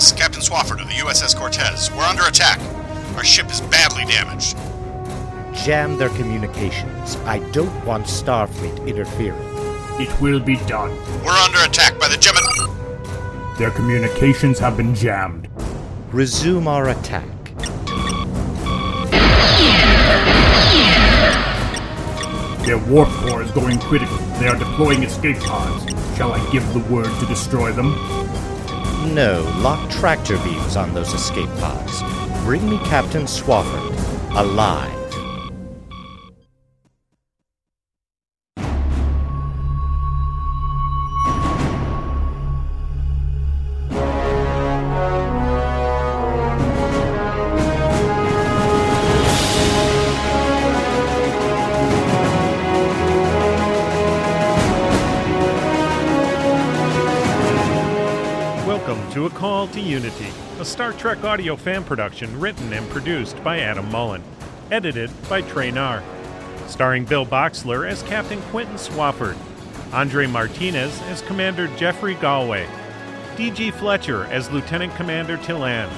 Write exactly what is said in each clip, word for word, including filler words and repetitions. This is Captain Swofford of the U S S Cortez. We're under attack. Our ship is badly damaged. Jam their communications. I don't want Starfleet interfering. It will be done. We're under attack by the Jem'Hadar. Their communications have been jammed. Resume our attack. Their warp core is going critical. They are deploying escape pods. Shall I give the word to destroy them? No. Lock tractor beams on those escape pods. Bring me Captain Swofford, alive. To A Call to Unity, a Star Trek audio fan production written and produced by Adam Mullen, edited by Trey Narr, starring Bill Boxler as Captain Quentin Swofford, Andre Martinez as Commander Jeffrey Galway, D G Fletcher as Lieutenant Commander T'Lan,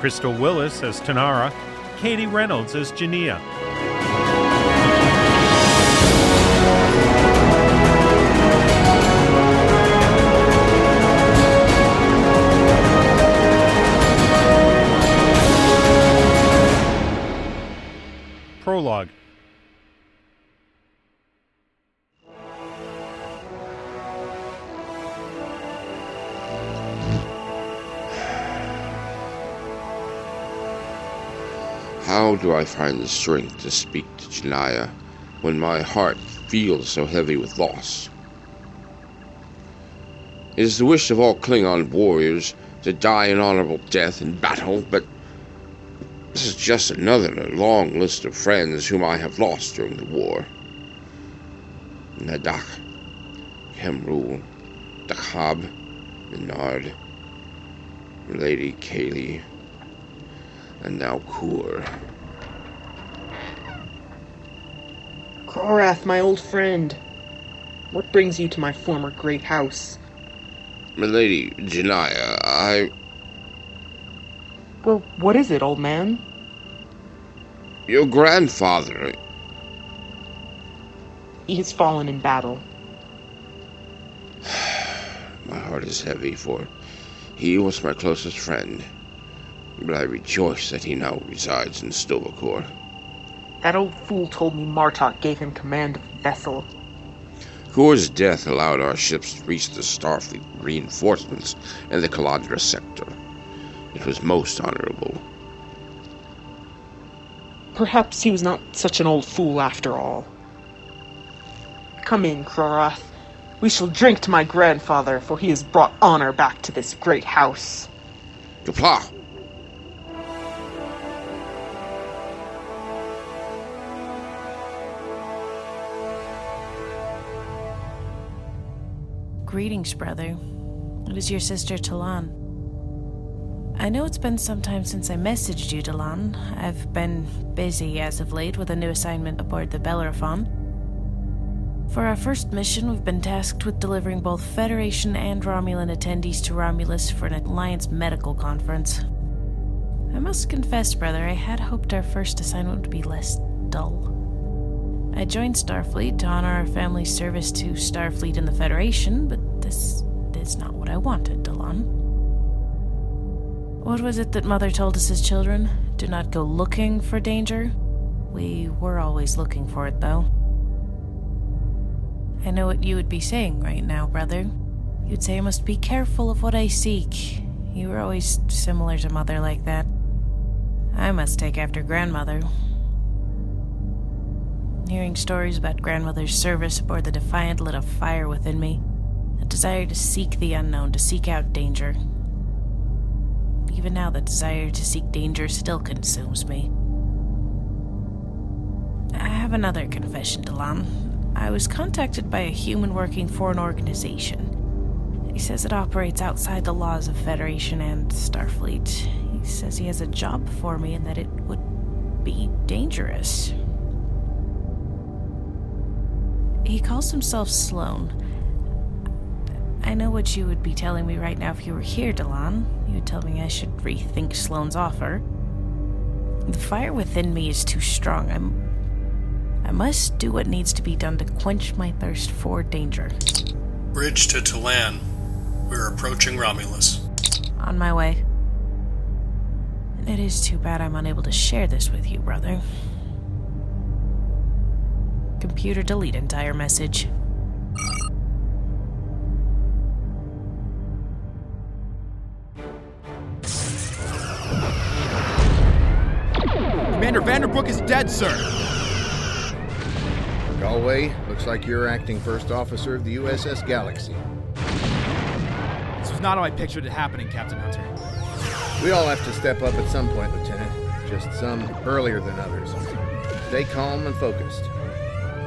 Crystal Willis as Tanara, Katie Reynolds as Jania. Prologue. How do I find the strength to speak to Jania when my heart feels so heavy with loss? It is the wish of all Klingon warriors to die an honorable death in battle, but this is just another in a long list of friends whom I have lost during the war. Nadak, Kemru, Dakhab, Menard, Lady Kaeli, and now Kor. Korath, my old friend, what brings you to my former great house? Milady Jania, I... Well, what is it, old man? Your grandfather. He has fallen in battle. My heart is heavy, for he was my closest friend. But I rejoice that he now resides in Stovacor. That old fool told me Martok gave him command of the vessel. Kor's death allowed our ships to reach the Starfleet reinforcements and the Calandra sector. It was most honorable. Perhaps he was not such an old fool after all. Come in, Korath. We shall drink to my grandfather, for he has brought honor back to this great house. Dupla! Greetings, brother. It is your sister, Tilan. I know it's been some time since I messaged you, D'elan. I've been busy as of late with a new assignment aboard the Bellerophon. For our first mission, we've been tasked with delivering both Federation and Romulan attendees to Romulus for an Alliance medical conference. I must confess, brother, I had hoped our first assignment would be less dull. I joined Starfleet to honor our family's service to Starfleet and the Federation, but this is not what I wanted, D'elan. What was it that Mother told us as children? Do not go looking for danger? We were always looking for it, though. I know what you would be saying right now, brother. You'd say I must be careful of what I seek. You were always similar to Mother like that. I must take after Grandmother. Hearing stories about Grandmother's service aboard the Defiant lit a fire within me. A desire to seek the unknown, to seek out danger. Even now, the desire to seek danger still consumes me. I have another confession, D'elan. I was contacted by a human working for an organization. He says it operates outside the laws of Federation and Starfleet. He says he has a job for me and that it would be dangerous. He calls himself Sloan. I know what you would be telling me right now if you were here, D'elan. You would tell me I should rethink Sloane's offer. The fire within me is too strong. I'm... I must do what needs to be done to quench my thirst for danger. Bridge to T'Lan. We're approaching Romulus. On my way. And it is too bad I'm unable to share this with you, brother. Computer, delete entire message. Commander Vanderbrook is dead, sir! Galway, looks like you're acting first officer of the U S S Galaxy. This was not how I pictured it happening, Captain Hunter. We all have to step up at some point, Lieutenant. Just some earlier than others. Stay calm and focused.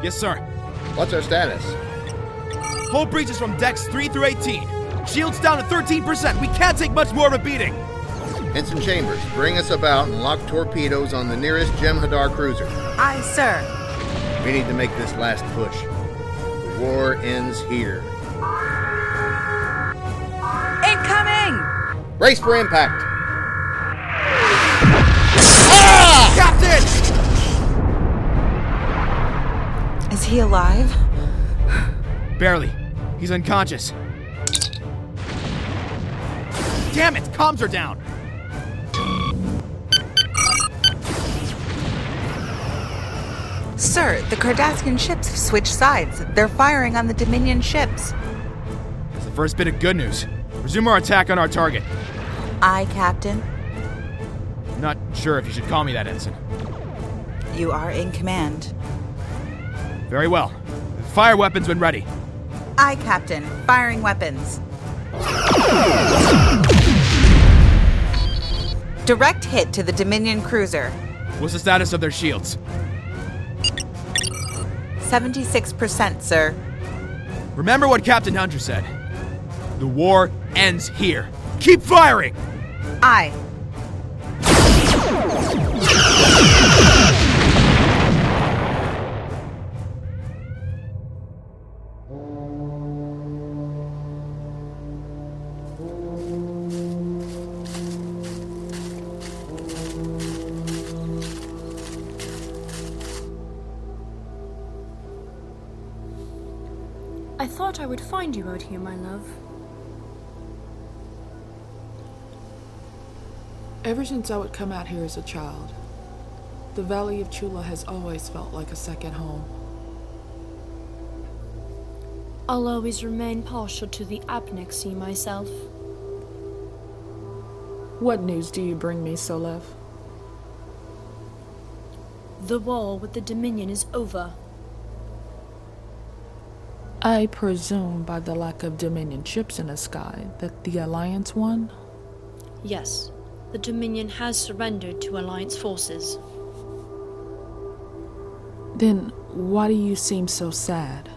Yes, sir. What's our status? Hull breaches from decks three through eighteen. Shields down to thirteen percent. We can't take much more of a beating. Ensign Chambers, bring us about and lock torpedoes on the nearest Jem'Hadar cruiser. Aye, sir. We need to make this last push. The war ends here. Incoming! Race for impact! Ah! Captain! Is he alive? Barely. He's unconscious. Damn it! Comms are down! Sir, the Cardassian ships have switched sides. They're firing on the Dominion ships. That's the first bit of good news. Resume our attack on our target. Aye, Captain. I'm not sure if you should call me that, Ensign. You are in command. Very well. Fire weapons when ready. Aye, Captain. Firing weapons. Direct hit to the Dominion cruiser. What's the status of their shields? seventy-six percent, sir. Remember what Captain Hunter said. The war ends here. Keep firing! Aye. I thought I would find you out here, my love. Ever since I would come out here as a child, the Valley of Chula has always felt like a second home. I'll always remain partial to the Apnexy myself. What news do you bring me, Solev? The war with the Dominion is over. I presume by the lack of Dominion ships in the sky that the Alliance won? Yes, the Dominion has surrendered to Alliance forces. Then why do you seem so sad?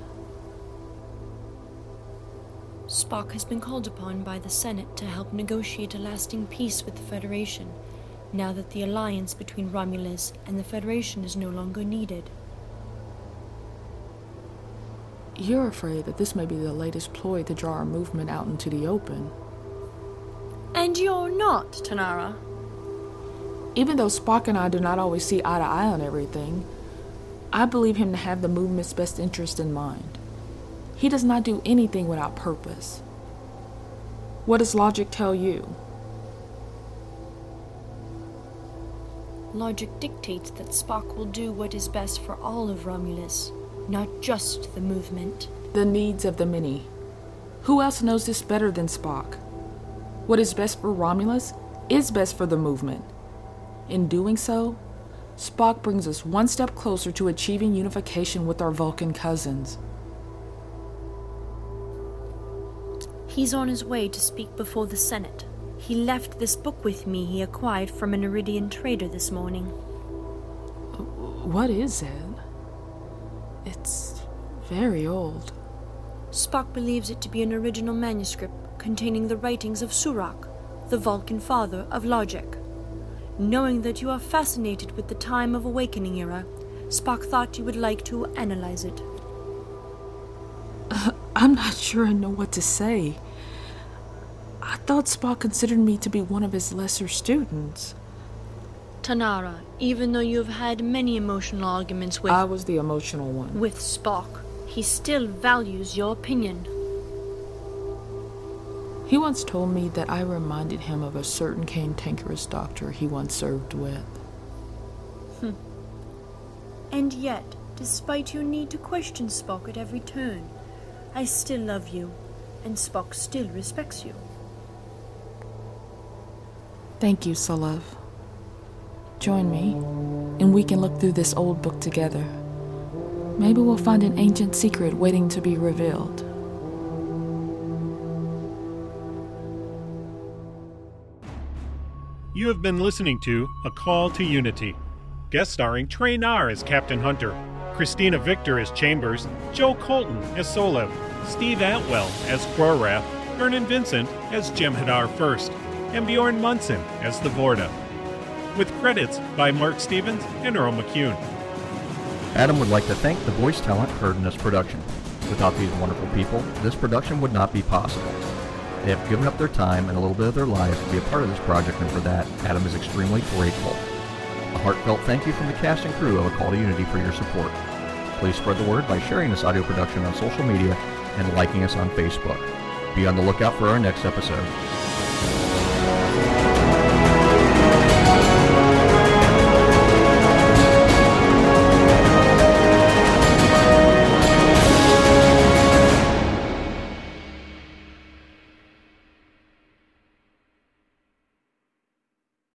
Spock has been called upon by the Senate to help negotiate a lasting peace with the Federation, now that the alliance between Romulus and the Federation is no longer needed. You're afraid that this may be the latest ploy to draw our movement out into the open. And you're not, Tanara. Even though Spock and I do not always see eye to eye on everything, I believe him to have the movement's best interest in mind. He does not do anything without purpose. What does logic tell you? Logic dictates that Spock will do what is best for all of Romulus. Not just the movement. The needs of the many. Who else knows this better than Spock? What is best for Romulus is best for the movement. In doing so, Spock brings us one step closer to achieving unification with our Vulcan cousins. He's on his way to speak before the Senate. He left this book with me he acquired from an Iridian trader this morning. What is it? It's very old. Spock believes it to be an original manuscript containing the writings of Surak, the Vulcan father of logic. Knowing that you are fascinated with the Time of Awakening era, Spock thought you would like to analyze it. Uh, I'm not sure I know what to say. I thought Spock considered me to be one of his lesser students. Tanara, even though you've had many emotional arguments with... I was the emotional one. ...with Spock, he still values your opinion. He once told me that I reminded him of a certain cantankerous doctor he once served with. Hm. And yet, despite your need to question Spock at every turn, I still love you, and Spock still respects you. Thank you, Solev. Join me, and we can look through this old book together. Maybe we'll find an ancient secret waiting to be revealed. You have been listening to A Call to Unity, guest starring Trey Narr as Captain Hunter, Christina Victor as Chambers, Joe Colton as Solev, Steve Atwell as Korath, Vernon Vincent as Jem'Hadar First, and Bjorn Munson as the Vorta, with credits by Mark Stevens and Earl McCune. Adam would like to thank the voice talent heard in this production. Without these wonderful people, this production would not be possible. They have given up their time and a little bit of their lives to be a part of this project, and for that, Adam is extremely grateful. A heartfelt thank you from the cast and crew of A Call to Unity for your support. Please spread the word by sharing this audio production on social media and liking us on Facebook. Be on the lookout for our next episode.